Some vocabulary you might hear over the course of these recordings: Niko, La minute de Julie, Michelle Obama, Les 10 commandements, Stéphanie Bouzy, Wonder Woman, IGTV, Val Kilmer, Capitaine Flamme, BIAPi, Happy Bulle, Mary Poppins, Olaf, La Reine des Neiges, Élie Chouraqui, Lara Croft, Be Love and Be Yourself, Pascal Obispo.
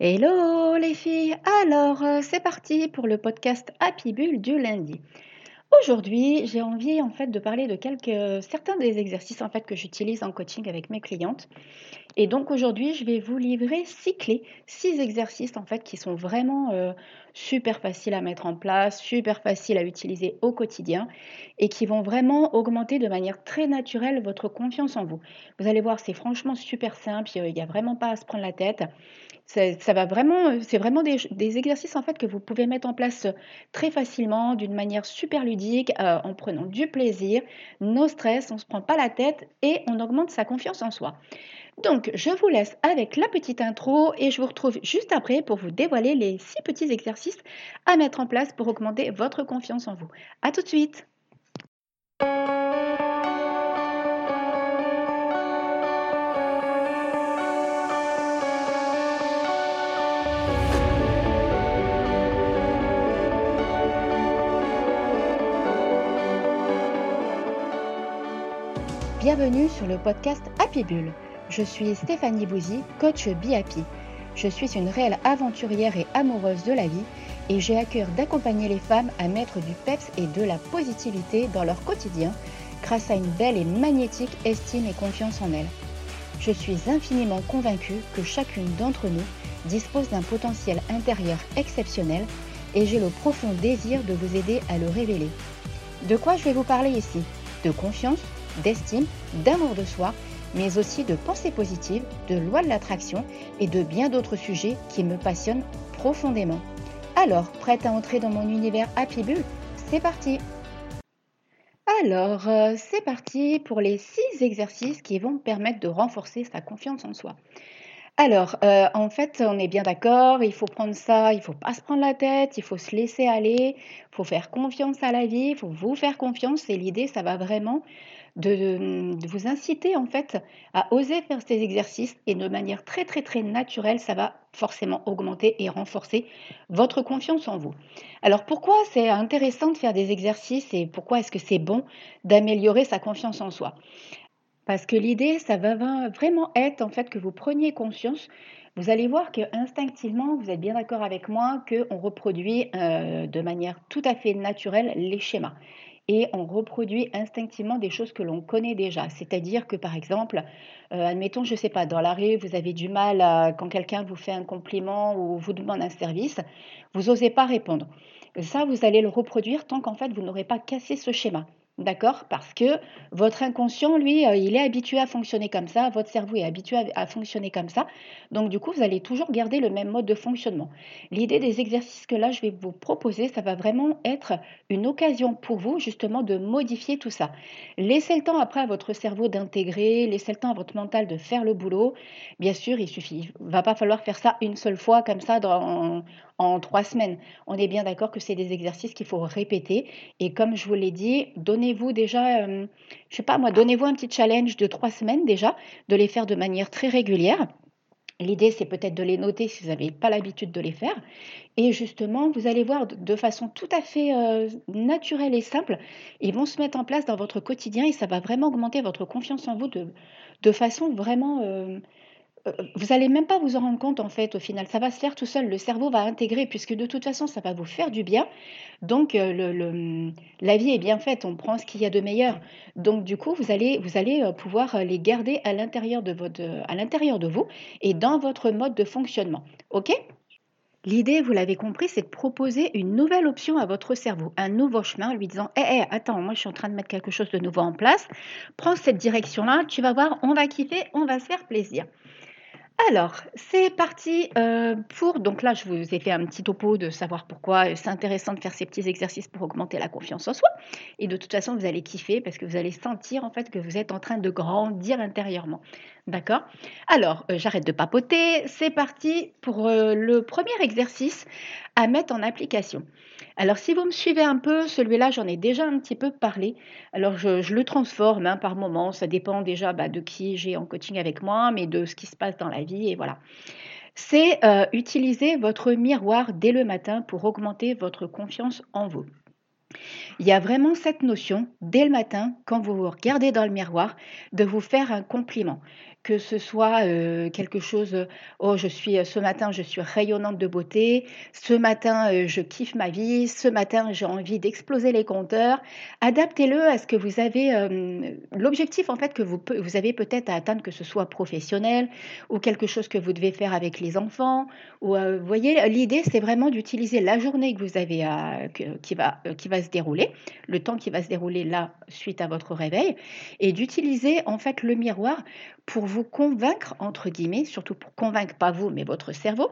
Hello les filles, alors c'est parti pour le podcast Happy Bulle du lundi. Aujourd'hui, j'ai envie de parler de certains des exercices que j'utilise en coaching avec mes clientes. Et donc aujourd'hui, je vais vous livrer 6 exercices qui sont vraiment super faciles à mettre en place, super faciles à utiliser au quotidien et qui vont vraiment augmenter de manière très naturelle votre confiance en vous. Vous allez voir, c'est franchement super simple, il n'y a vraiment pas à se prendre la tête. C'est vraiment des exercices que vous pouvez mettre en place très facilement, d'une manière super ludique, en prenant du plaisir, no stress, on ne se prend pas la tête et on augmente sa confiance en soi. Donc je vous laisse avec la petite intro et je vous retrouve juste après pour vous dévoiler les 6 petits exercices à mettre en place pour augmenter votre confiance en vous. À tout de suite! Bienvenue sur le podcast Happy Bulle. Je suis Stéphanie Bouzy, coach BIAPi. Je suis une réelle aventurière et amoureuse de la vie et j'ai à cœur d'accompagner les femmes à mettre du peps et de la positivité dans leur quotidien grâce à une belle et magnétique estime et confiance en elles. Je suis infiniment convaincue que chacune d'entre nous dispose d'un potentiel intérieur exceptionnel et j'ai le profond désir de vous aider à le révéler. De quoi je vais vous parler ici ? De confiance, d'estime, d'amour de soi, mais aussi de pensée positive, de loi de l'attraction et de bien d'autres sujets qui me passionnent profondément. Alors, prête à entrer dans mon univers Happy Bulle ? C'est parti ! Alors, c'est parti pour les 6 exercices qui vont permettre de renforcer sa confiance en soi. Alors, on est bien d'accord, il faut prendre ça, il ne faut pas se prendre la tête, il faut se laisser aller, il faut faire confiance à la vie, il faut vous faire confiance et l'idée, ça va vraiment de vous inciter à oser faire ces exercices et de manière très très très naturelle, ça va forcément augmenter et renforcer votre confiance en vous. Alors pourquoi c'est intéressant de faire des exercices et pourquoi est-ce que c'est bon d'améliorer sa confiance en soi ? Parce que l'idée, ça va vraiment être que vous preniez conscience. Vous allez voir que instinctivement, vous êtes bien d'accord avec moi qu'on reproduit de manière tout à fait naturelle les schémas. Et on reproduit instinctivement des choses que l'on connaît déjà. C'est-à-dire que par exemple, admettons, dans la rue, vous avez du mal quand quelqu'un vous fait un compliment ou vous demande un service, vous n'osez pas répondre. Ça, vous allez le reproduire tant vous n'aurez pas cassé ce schéma. D'accord ? Parce que votre inconscient, lui, il est habitué à fonctionner comme ça, votre cerveau est habitué à fonctionner comme ça. Donc, du coup, vous allez toujours garder le même mode de fonctionnement. L'idée des exercices que là, je vais vous proposer, ça va vraiment être une occasion pour vous, justement, de modifier tout ça. Laissez le temps après à votre cerveau d'intégrer, laissez le temps à votre mental de faire le boulot. Bien sûr, il ne va pas falloir faire ça une seule fois, comme ça, en 3 semaines. On est bien d'accord que c'est des exercices qu'il faut répéter. Et comme je vous l'ai dit, donnez-vous déjà, donnez-vous un petit challenge de 3 semaines déjà, de les faire de manière très régulière. L'idée, c'est peut-être de les noter si vous n'avez pas l'habitude de les faire. Et justement, vous allez voir de façon tout à fait naturelle et simple, ils vont se mettre en place dans votre quotidien et ça va vraiment augmenter votre confiance en vous de façon vraiment... vous n'allez même pas vous en rendre compte au final, ça va se faire tout seul, le cerveau va intégrer puisque de toute façon ça va vous faire du bien, donc la vie est bien faite, on prend ce qu'il y a de meilleur, donc du coup vous allez pouvoir les garder à l'intérieur de vous et dans votre mode de fonctionnement, ok ? L'idée, vous l'avez compris, c'est de proposer une nouvelle option à votre cerveau, un nouveau chemin, lui disant « attends, moi je suis en train de mettre quelque chose de nouveau en place, prends cette direction-là, tu vas voir, on va kiffer, on va se faire plaisir ». Alors, c'est parti donc là, je vous ai fait un petit topo de savoir pourquoi c'est intéressant de faire ces petits exercices pour augmenter la confiance en soi. Et de toute façon, vous allez kiffer parce que vous allez sentir que vous êtes en train de grandir intérieurement. D'accord ? Alors, j'arrête de papoter. C'est parti pour le premier exercice à mettre en application. Alors, si vous me suivez un peu, celui-là, j'en ai déjà un petit peu parlé. Alors, je le transforme par moment. Ça dépend déjà de qui j'ai en coaching avec moi, mais de ce qui se passe dans la vie. Et voilà. C'est utiliser votre miroir dès le matin pour augmenter votre confiance en vous. Il y a vraiment cette notion, dès le matin, quand vous vous regardez dans le miroir, de vous faire un compliment. que ce soit quelque chose, oh, ce matin, je suis rayonnante de beauté, ce matin, je kiffe ma vie, ce matin, j'ai envie d'exploser les compteurs. Adaptez-le à ce que vous avez, l'objectif en fait que vous avez peut-être à atteindre, que ce soit professionnel ou quelque chose que vous devez faire avec les enfants. Ou, vous voyez, l'idée, c'est vraiment d'utiliser la journée que vous avez qui va se dérouler, le temps qui va se dérouler là suite à votre réveil, et d'utiliser en fait le miroir pour vous convaincre, entre guillemets, surtout pour convaincre, pas vous, mais votre cerveau,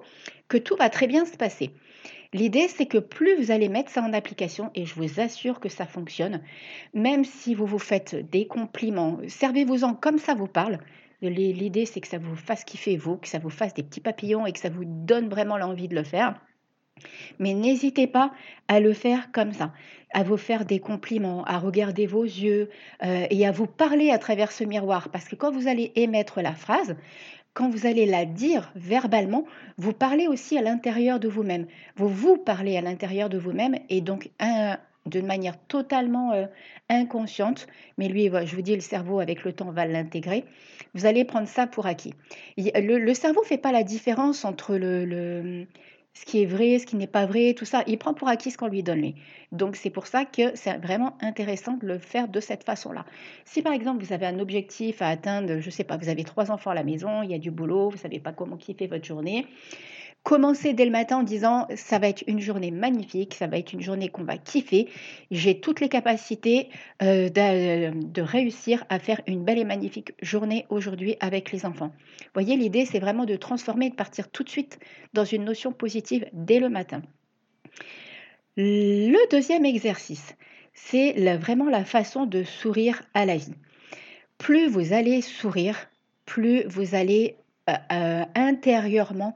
que tout va très bien se passer. L'idée, c'est que plus vous allez mettre ça en application, et je vous assure que ça fonctionne, même si vous vous faites des compliments, servez-vous-en comme ça vous parle. L'idée, c'est que ça vous fasse kiffer vous, que ça vous fasse des petits papillons et que ça vous donne vraiment l'envie de le faire. Mais n'hésitez pas à le faire comme ça, à vous faire des compliments, à regarder vos yeux et à vous parler à travers ce miroir. Parce que quand vous allez émettre la phrase, quand vous allez la dire verbalement, vous parlez aussi à l'intérieur de vous-même. Vous vous parlez à l'intérieur de vous-même et donc d'une manière totalement inconsciente, mais lui, je vous dis, le cerveau avec le temps va l'intégrer, vous allez prendre ça pour acquis. Le cerveau ne fait pas la différence entre ce qui est vrai, ce qui n'est pas vrai, tout ça. Il prend pour acquis ce qu'on lui donne, lui. Donc, c'est pour ça que c'est vraiment intéressant de le faire de cette façon-là. Si, par exemple, vous avez un objectif à atteindre, je ne sais pas, vous avez 3 enfants à la maison, il y a du boulot, vous ne savez pas comment kiffer votre journée, commencez dès le matin en disant « ça va être une journée magnifique, ça va être une journée qu'on va kiffer, j'ai toutes les capacités de réussir à faire une belle et magnifique journée aujourd'hui avec les enfants ». Vous voyez, l'idée, c'est vraiment de transformer et de partir tout de suite dans une notion positive dès le matin. Le deuxième exercice, c'est vraiment la façon de sourire à la vie. Plus vous allez sourire, plus vous allez intérieurement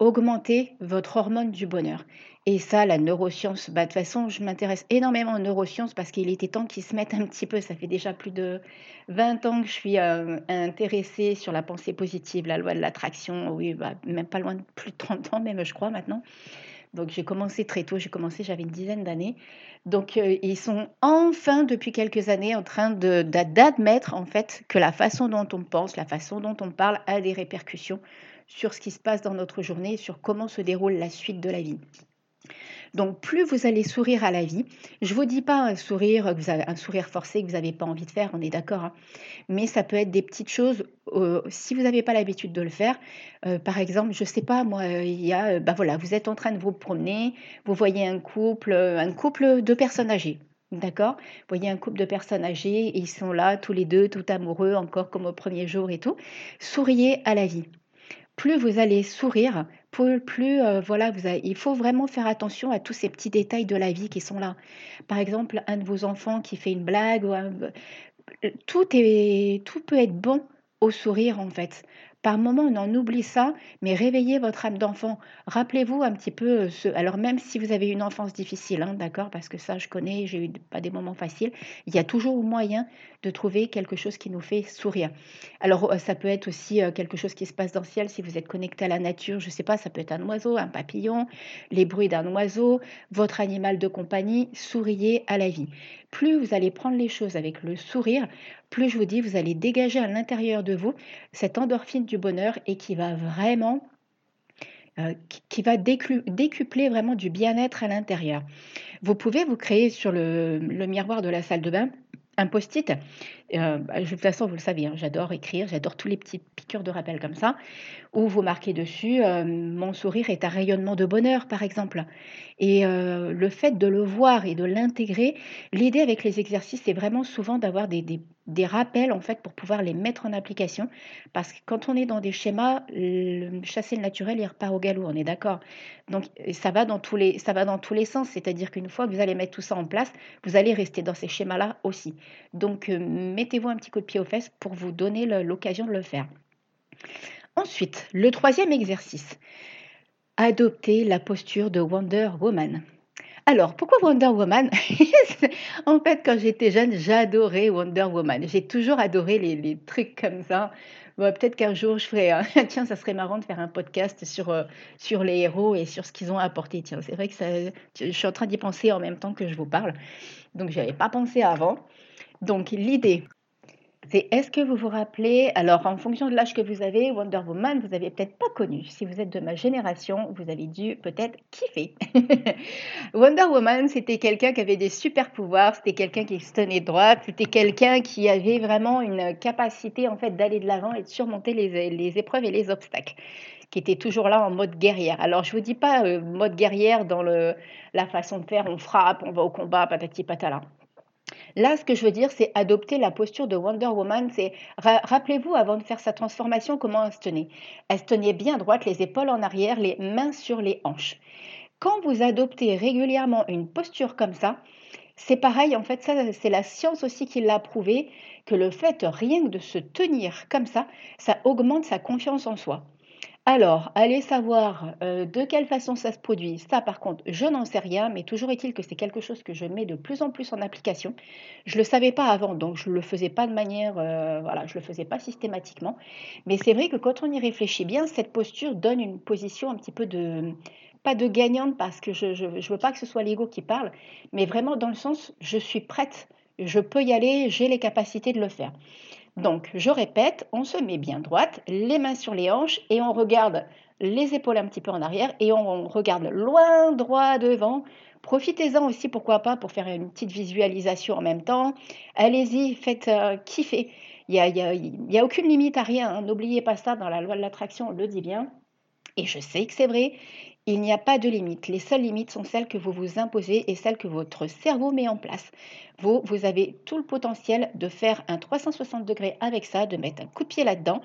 augmenter votre hormone du bonheur. Et ça, la neuroscience, de toute façon, je m'intéresse énormément aux neurosciences parce qu'il était temps qu'ils se mettent un petit peu. Ça fait déjà plus de 20 ans que je suis intéressée sur la pensée positive, la loi de l'attraction, oui, même pas loin de plus de 30 ans, même je crois maintenant. Donc j'ai commencé très tôt, j'avais une dizaine d'années. Donc ils sont enfin depuis quelques années en train d'admettre en fait que la façon dont on pense, la façon dont on parle a des répercussions sur ce qui se passe dans notre journée, sur comment se déroule la suite de la vie. Donc plus vous allez sourire à la vie, je ne vous dis pas un sourire forcé que vous n'avez pas envie de faire, on est d'accord, hein. Mais ça peut être des petites choses, si vous n'avez pas l'habitude de le faire, par exemple, je ne sais pas, moi, vous êtes en train de vous promener, vous voyez un couple de personnes âgées. D'accord ? Vous voyez un couple de personnes âgées, et ils sont là tous les deux, tout amoureux, encore comme au premier jour et tout. Souriez à la vie. Plus vous allez sourire, il faut vraiment faire attention à tous ces petits détails de la vie qui sont là. Par exemple, un de vos enfants qui fait une blague, tout peut être bon au sourire en fait. Par moments, on en oublie ça, mais réveillez votre âme d'enfant. Rappelez-vous un petit peu, alors même si vous avez une enfance difficile, hein, d'accord, parce que ça, je connais, j'ai eu pas des moments faciles, il y a toujours moyen de trouver quelque chose qui nous fait sourire. Alors, ça peut être aussi quelque chose qui se passe dans le ciel, si vous êtes connecté à la nature, je ne sais pas, ça peut être un oiseau, un papillon, les bruits d'un oiseau, votre animal de compagnie, souriez à la vie. Plus vous allez prendre les choses avec le sourire, plus je vous dis, vous allez dégager à l'intérieur de vous cette endorphine du bonheur et qui va vraiment, décupler vraiment du bien-être à l'intérieur. Vous pouvez vous créer sur le miroir de la salle de bain un post-it. De toute façon, vous le savez, hein, j'adore écrire, j'adore tous les petites piqûres de rappel comme ça, où vous marquez dessus « Mon sourire est un rayonnement de bonheur », par exemple. Et le fait de le voir et de l'intégrer, l'idée avec les exercices, c'est vraiment souvent d'avoir des rappels, en fait, pour pouvoir les mettre en application. Parce que quand on est dans des schémas, chasser le naturel, il repart au galop, on est d'accord. Donc, ça va dans tous les sens, c'est-à-dire qu'une fois que vous allez mettre tout ça en place, vous allez rester dans ces schémas-là aussi. Donc, mettez-vous un petit coup de pied aux fesses pour vous donner l'occasion de le faire. Ensuite, le troisième exercice, adoptez la posture de Wonder Woman. Alors, pourquoi Wonder Woman ? En fait, quand j'étais jeune, j'adorais Wonder Woman. J'ai toujours adoré les trucs comme ça. Bon, peut-être qu'un jour, je ferai... Tiens, ça serait marrant de faire un podcast sur les héros et sur ce qu'ils ont apporté. Tiens, c'est vrai que je suis en train d'y penser en même temps que je vous parle. Donc, je n'y avais pas pensé avant. Donc, l'idée... C'est est-ce que vous vous rappelez, alors en fonction de l'âge que vous avez, Wonder Woman, vous n'avez peut-être pas connu. Si vous êtes de ma génération, vous avez dû peut-être kiffer. Wonder Woman, c'était quelqu'un qui avait des super pouvoirs, c'était quelqu'un qui se tenait droite, c'était quelqu'un qui avait vraiment une capacité en fait d'aller de l'avant et de surmonter les épreuves et les obstacles, qui était toujours là en mode guerrière. Alors je vous dis pas mode guerrière dans la façon de faire, on frappe, on va au combat, patati patala. Là, ce que je veux dire, c'est adopter la posture de Wonder Woman. C'est rappelez-vous, avant de faire sa transformation, comment elle se tenait. Elle se tenait bien droite, les épaules en arrière, les mains sur les hanches. Quand vous adoptez régulièrement une posture comme ça, c'est pareil, en fait, ça, c'est la science aussi qui l'a prouvé, que le fait rien que de se tenir comme ça, ça augmente sa confiance en soi. Alors, allez savoir de quelle façon ça se produit. Ça, par contre, je n'en sais rien, mais toujours est-il que c'est quelque chose que je mets de plus en plus en application. Je ne le savais pas avant, donc je ne le faisais pas de manière... je ne le faisais pas systématiquement. Mais c'est vrai que quand on y réfléchit bien, cette posture donne une position un petit peu de... Pas de gagnante, parce que je ne veux pas que ce soit l'ego qui parle, mais vraiment dans le sens, je suis prête, je peux y aller, j'ai les capacités de le faire. Donc, je répète, on se met bien droite, les mains sur les hanches et on regarde les épaules un petit peu en arrière et on regarde loin, droit, devant. Profitez-en aussi, pourquoi pas, pour faire une petite visualisation en même temps. Allez-y, faites kiffer. Il n'y a aucune limite à rien, hein. N'oubliez pas ça, dans la loi de l'attraction, on le dit bien. Et je sais que c'est vrai, il n'y a pas de limite. Les seules limites sont celles que vous vous imposez et celles que votre cerveau met en place. Vous avez tout le potentiel de faire un 360 degrés avec ça, de mettre un coup de pied là-dedans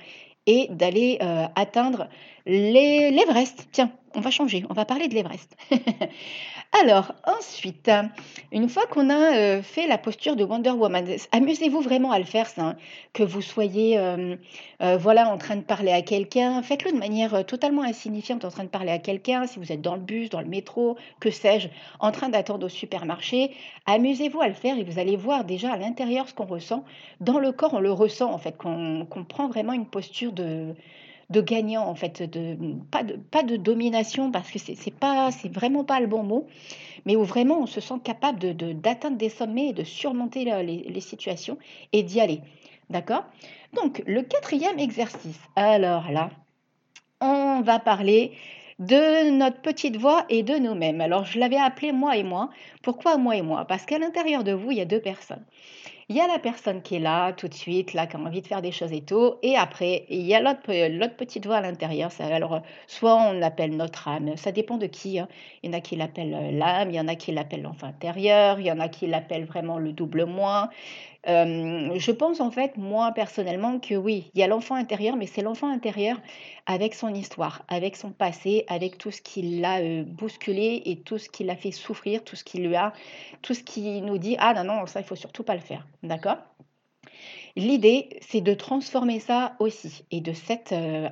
et d'aller atteindre l'Everest. Tiens, on va changer, on va parler de l'Everest. Alors, ensuite, une fois qu'on a fait la posture de Wonder Woman, amusez-vous vraiment à le faire, ça, hein, que vous soyez en train de parler à quelqu'un, faites-le de manière totalement insignifiante, en train de parler à quelqu'un, si vous êtes dans le bus, dans le métro, que sais-je, en train d'attendre au supermarché, amusez-vous à le faire et vous allez voir déjà à l'intérieur ce qu'on ressent. Dans le corps, on le ressent, en fait, qu'on prend vraiment une posture de gagnant, en fait, pas de domination, parce que c'est vraiment pas le bon mot, mais où vraiment on se sent capable d'atteindre des sommets et de surmonter les situations et d'y aller, d'accord ? Donc, le quatrième exercice, alors là, on va parler de notre petite voix et de nous-mêmes. Alors, je l'avais appelé « moi et moi ». Pourquoi « moi et moi » ? Parce qu'à l'intérieur de vous, il y a deux personnes. Il y a la personne qui est là, tout de suite, là, qui a envie de faire des choses et tout. Et après, il y a l'autre petite voix à l'intérieur. Ça, alors, soit on l'appelle notre âme, ça dépend de qui, hein. Il y en a qui l'appellent l'âme, il y en a qui l'appellent l'enfant intérieur, il y en a qui l'appellent vraiment le double moi. Je pense en fait, moi personnellement, que oui, il y a l'enfant intérieur, mais c'est l'enfant intérieur avec son histoire, avec son passé, avec tout ce qui l'a bousculé et tout ce qui l'a fait souffrir, tout ce qui nous dit « Ah non, ça, il faut surtout pas le faire ». D'accord ? L'idée, c'est de transformer ça aussi. Et de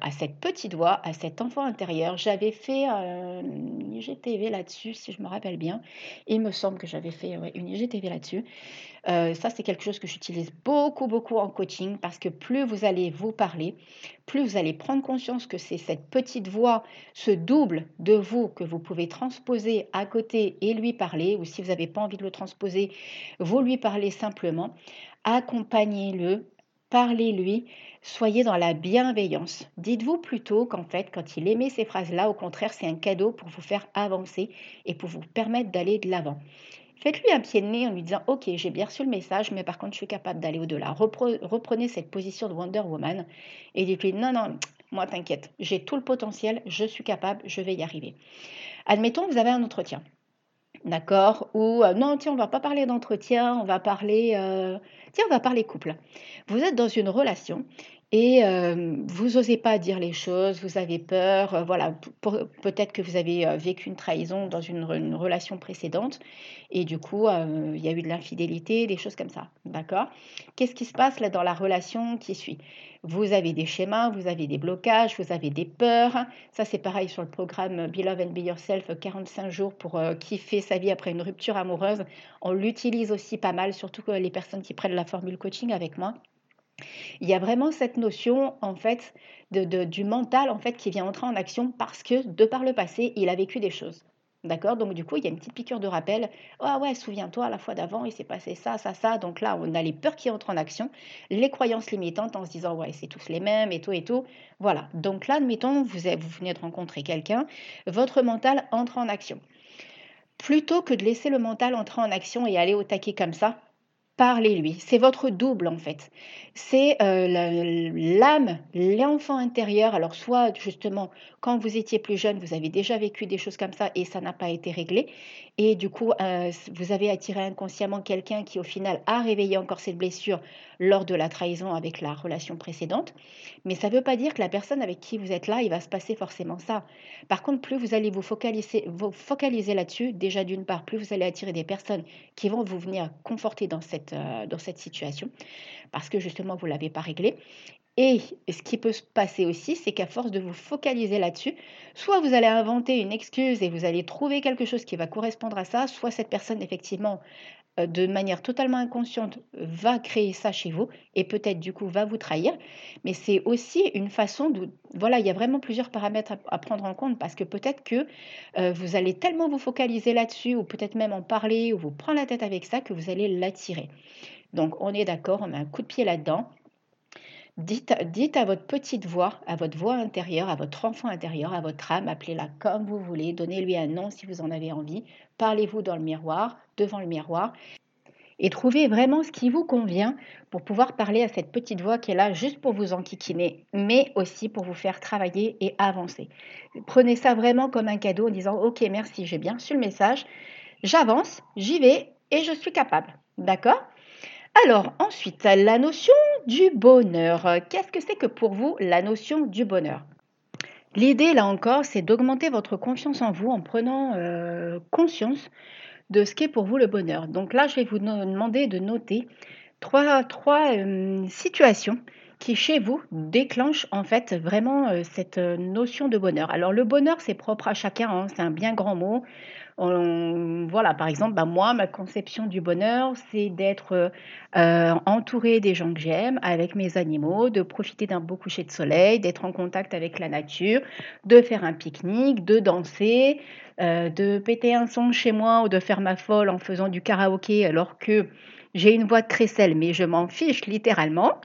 à cette petite voix, à cet enfant intérieur, j'avais fait une IGTV là-dessus, si je me rappelle bien. Il me semble que j'avais fait une IGTV là-dessus. Ça, c'est quelque chose que j'utilise beaucoup, beaucoup en coaching, parce que plus vous allez vous parler, plus vous allez prendre conscience que c'est cette petite voix, ce double de vous que vous pouvez transposer à côté et lui parler, ou si vous n'avez pas envie de le transposer, vous lui parlez simplement. Accompagnez-le, parlez-lui, soyez dans la bienveillance. Dites-vous plutôt qu'en fait, quand il émet ces phrases-là, au contraire, c'est un cadeau pour vous faire avancer et pour vous permettre d'aller de l'avant. Faites-lui un pied de nez en lui disant « Ok, j'ai bien reçu le message, mais par contre, je suis capable d'aller au-delà. » Reprenez cette position de Wonder Woman et dites-lui « Non, moi t'inquiète, j'ai tout le potentiel, je suis capable, je vais y arriver. » Admettons, vous avez un entretien, d'accord ? Ou « Non, tiens, on ne va pas parler d'entretien, on va parler... on va parler couple. » Vous êtes dans une relation et vous n'osez pas dire les choses, vous avez peur, peut-être que vous avez vécu une trahison dans une relation précédente et du coup, il y a eu de l'infidélité, des choses comme ça, d'accord ? Qu'est-ce qui se passe là dans la relation qui suit ? Vous avez des schémas, vous avez des blocages, vous avez des peurs. Ça, c'est pareil sur le programme Be Love and Be Yourself, 45 jours pour kiffer sa vie après une rupture amoureuse. On l'utilise aussi pas mal, surtout les personnes qui prennent la formule coaching avec moi. Il y a vraiment cette notion en fait du mental en fait qui vient entrer en action parce que de par le passé, il a vécu des choses. D'accord ? Donc, du coup, il y a une petite piqûre de rappel. « Ah ouais, souviens-toi, la fois d'avant, il s'est passé ça, ça, ça. » Donc là, on a les peurs qui entrent en action, les croyances limitantes en se disant « Ouais, c'est tous les mêmes et tout, et tout. » Voilà. Donc là, admettons, vous venez de rencontrer quelqu'un, votre mental entre en action. Plutôt que de laisser le mental entrer en action et aller au taquet comme ça, parlez-lui. C'est votre double, en fait. C'est l'âme, l'enfant intérieur. Alors, soit, justement, quand vous étiez plus jeune, vous avez déjà vécu des choses comme ça et ça n'a pas été réglé. Et du coup, vous avez attiré inconsciemment quelqu'un qui, au final, a réveillé encore cette blessure lors de la trahison avec la relation précédente. Mais ça ne veut pas dire que la personne avec qui vous êtes là, il va se passer forcément ça. Par contre, plus vous allez vous focaliser là-dessus, déjà d'une part, plus vous allez attirer des personnes qui vont vous venir conforter dans cette situation, parce que justement vous ne l'avez pas réglé. Et ce qui peut se passer aussi, c'est qu'à force de vous focaliser là-dessus, soit vous allez inventer une excuse et vous allez trouver quelque chose qui va correspondre à ça, soit cette personne effectivement de manière totalement inconsciente va créer ça chez vous et peut-être du coup va vous trahir. Mais c'est aussi une façon de... Voilà, il y a vraiment plusieurs paramètres à prendre en compte, parce que peut-être que vous allez tellement vous focaliser là-dessus, ou peut-être même en parler, ou vous prendre la tête avec ça, que vous allez l'attirer. Donc on est d'accord, on met un coup de pied là-dedans. Dites à votre petite voix, à votre voix intérieure, à votre enfant intérieur, à votre âme, appelez-la comme vous voulez, donnez-lui un nom si vous en avez envie, parlez-vous dans le miroir, devant le miroir, et trouvez vraiment ce qui vous convient pour pouvoir parler à cette petite voix qui est là juste pour vous enquiquiner, mais aussi pour vous faire travailler et avancer. Prenez ça vraiment comme un cadeau en disant « Ok, merci, j'ai bien reçu le message, j'avance, j'y vais et je suis capable. » D'accord ? Alors ensuite, la notion du bonheur. Qu'est-ce que c'est que pour vous la notion du bonheur ? L'idée, là encore, c'est d'augmenter votre confiance en vous en prenant conscience de ce qu'est pour vous le bonheur. Donc là, je vais vous demander de noter trois situations qui chez vous déclenche en fait vraiment cette notion de bonheur. Alors le bonheur, c'est propre à chacun, hein, c'est un bien grand mot. Voilà, par exemple, moi, ma conception du bonheur, c'est d'être entourée des gens que j'aime, avec mes animaux, de profiter d'un beau coucher de soleil, d'être en contact avec la nature, de faire un pique-nique, de danser, de péter un son chez moi ou de faire ma folle en faisant du karaoké alors que j'ai une voix de crécelle, mais je m'en fiche littéralement.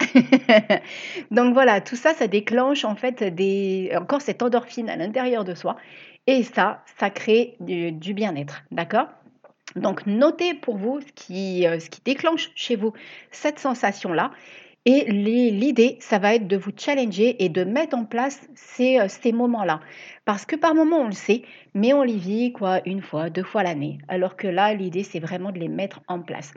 Donc voilà, tout ça, ça déclenche en fait encore cette endorphine à l'intérieur de soi. Et ça crée du bien-être, d'accord ? Donc notez pour vous ce qui déclenche chez vous cette sensation-là. Et l'idée, ça va être de vous challenger et de mettre en place ces moments-là. Parce que par moments, on le sait, mais on les vit une fois, deux fois l'année. Alors que là, l'idée, c'est vraiment de les mettre en place.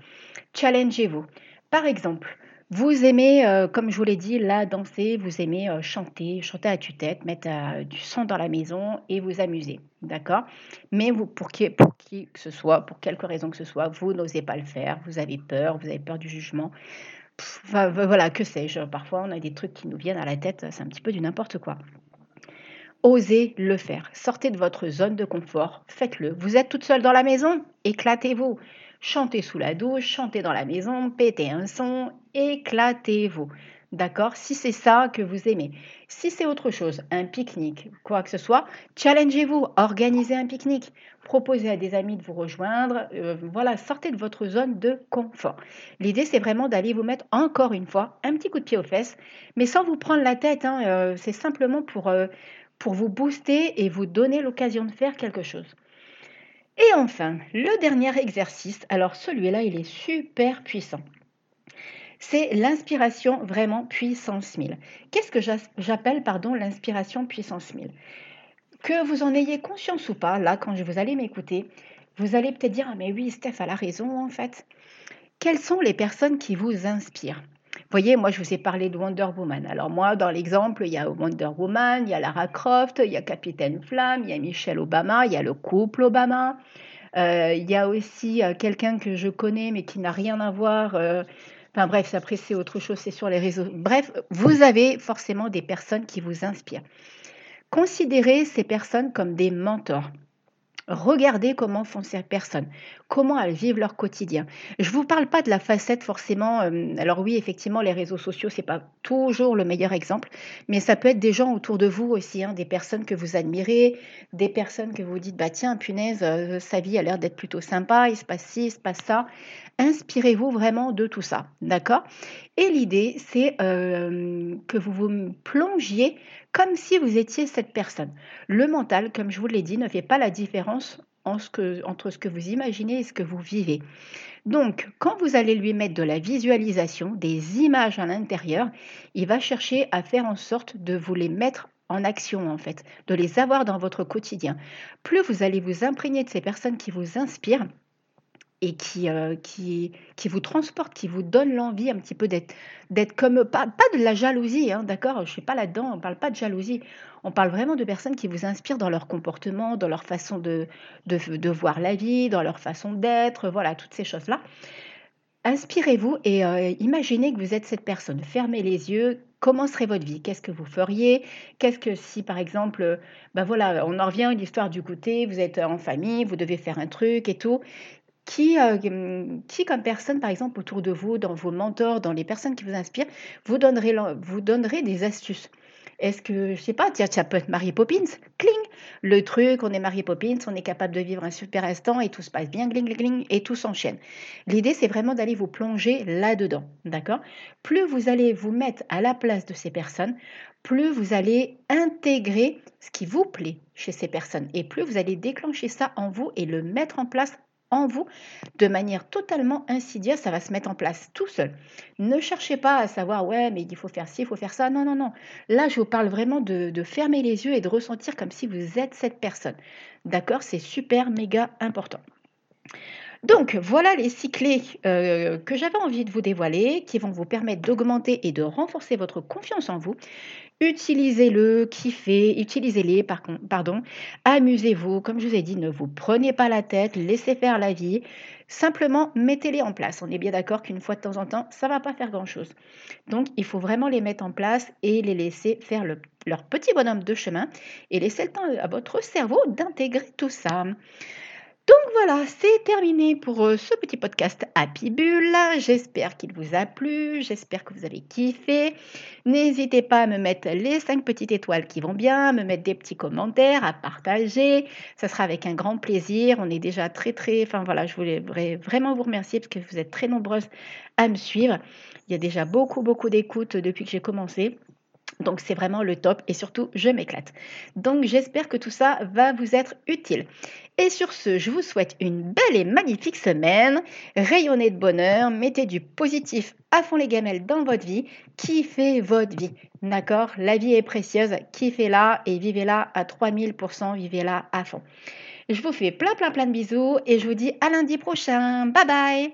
Challengez-vous. Par exemple, vous aimez, comme je vous l'ai dit, là, danser, vous aimez chanter à tue-tête, mettre du son dans la maison et vous amuser. D'accord ? Mais vous, pour qui que ce soit, pour quelque raison que ce soit, vous n'osez pas le faire, vous avez peur du jugement. Voilà, que sais-je, parfois on a des trucs qui nous viennent à la tête, c'est un petit peu du n'importe quoi. Osez le faire, sortez de votre zone de confort, faites-le. Vous êtes toute seule dans la maison, éclatez-vous. Chantez sous la douche, chantez dans la maison, pétez un son, éclatez-vous. D'accord ? Si c'est ça que vous aimez. Si c'est autre chose, un pique-nique, quoi que ce soit, challengez-vous, organisez un pique-nique, proposez à des amis de vous rejoindre, voilà, sortez de votre zone de confort. L'idée, c'est vraiment d'aller vous mettre encore une fois un petit coup de pied aux fesses, mais sans vous prendre la tête, hein, c'est simplement pour vous booster et vous donner l'occasion de faire quelque chose. Et enfin, le dernier exercice, alors celui-là, il est super puissant. C'est l'inspiration vraiment puissance 1000. Qu'est-ce que j'appelle, l'inspiration puissance 1000 ? Que vous en ayez conscience ou pas, là, quand vous allez m'écouter, vous allez peut-être dire « Ah mais oui, Steph, elle a raison en fait ». Quelles sont les personnes qui vous inspirent ? Vous voyez, moi, je vous ai parlé de Wonder Woman. Alors moi, dans l'exemple, il y a Wonder Woman, il y a Lara Croft, il y a Capitaine Flamme, il y a Michelle Obama, il y a le couple Obama. Il y a aussi quelqu'un que je connais mais qui n'a rien à voir... Enfin bref, après c'est autre chose, c'est sur les réseaux. Bref, vous avez forcément des personnes qui vous inspirent. Considérez ces personnes comme des mentors. Regardez comment font ces personnes, comment elles vivent leur quotidien. Je ne vous parle pas de la facette forcément, alors oui, effectivement, les réseaux sociaux, ce n'est pas toujours le meilleur exemple, mais ça peut être des gens autour de vous aussi, hein, des personnes que vous admirez, des personnes que vous dites, bah tiens, punaise, sa vie a l'air d'être plutôt sympa, il se passe ci, il se passe ça. Inspirez-vous vraiment de tout ça, d'accord ? Et l'idée, c'est que vous vous plongiez comme si vous étiez cette personne. Le mental, comme je vous l'ai dit, ne fait pas la différence entre ce que vous imaginez et ce que vous vivez. Donc, quand vous allez lui mettre de la visualisation, des images à l'intérieur, il va chercher à faire en sorte de vous les mettre en action, en fait, de les avoir dans votre quotidien. Plus vous allez vous imprégner de ces personnes qui vous inspirent, et qui vous transporte, qui vous donne l'envie un petit peu d'être comme... Pas de la jalousie, hein, d'accord ? Je ne suis pas là-dedans, on ne parle pas de jalousie. On parle vraiment de personnes qui vous inspirent dans leur comportement, dans leur façon de voir la vie, dans leur façon d'être, voilà, toutes ces choses-là. Inspirez-vous et imaginez que vous êtes cette personne. Fermez les yeux, comment serait votre vie ? Qu'est-ce que vous feriez ? Qu'est-ce que si, par exemple, ben voilà, on en revient à l'histoire du goûter, vous êtes en famille, vous devez faire un truc et tout. Qui comme personne, par exemple, autour de vous, dans vos mentors, dans les personnes qui vous inspirent, vous donnerez des astuces. Est-ce que, je ne sais pas, ça peut être Mary Poppins, cling, le truc, on est Mary Poppins, on est capable de vivre un super instant et tout se passe bien, cling, cling, et tout s'enchaîne. L'idée, c'est vraiment d'aller vous plonger là-dedans, d'accord ? Plus vous allez vous mettre à la place de ces personnes, plus vous allez intégrer ce qui vous plaît chez ces personnes et plus vous allez déclencher ça en vous et le mettre en place en vous, de manière totalement insidieuse, ça va se mettre en place tout seul. Ne cherchez pas à savoir, ouais, mais il faut faire ci, il faut faire ça. Non, non, non. Là, je vous parle vraiment de fermer les yeux et de ressentir comme si vous êtes cette personne. D'accord ? C'est super, méga important. Donc, voilà les 6 clés que j'avais envie de vous dévoiler, qui vont vous permettre d'augmenter et de renforcer votre confiance en vous. Utilisez-le, kiffez, utilisez-les, pardon, amusez-vous. Comme je vous ai dit, ne vous prenez pas la tête, laissez faire la vie. Simplement, mettez-les en place. On est bien d'accord qu'une fois de temps en temps, ça ne va pas faire grand-chose. Donc, il faut vraiment les mettre en place et les laisser faire leur petit bonhomme de chemin et laisser le temps à votre cerveau d'intégrer tout ça. Donc voilà, c'est terminé pour ce petit podcast Happy Bulle. J'espère qu'il vous a plu, j'espère que vous avez kiffé. N'hésitez pas à me mettre les 5 petites étoiles qui vont bien, à me mettre des petits commentaires, à partager. Ça sera avec un grand plaisir. On est déjà enfin voilà, je voulais vraiment vous remercier parce que vous êtes très nombreuses à me suivre. Il y a déjà beaucoup, beaucoup d'écoutes depuis que j'ai commencé. Donc, c'est vraiment le top et surtout, je m'éclate. Donc, j'espère que tout ça va vous être utile. Et sur ce, je vous souhaite une belle et magnifique semaine. Rayonnez de bonheur, mettez du positif à fond les gamelles dans votre vie. Kiffez votre vie, d'accord ? La vie est précieuse, kiffez-la et vivez-la à 3000%, vivez-la à fond. Je vous fais plein de bisous et je vous dis à lundi prochain. Bye bye !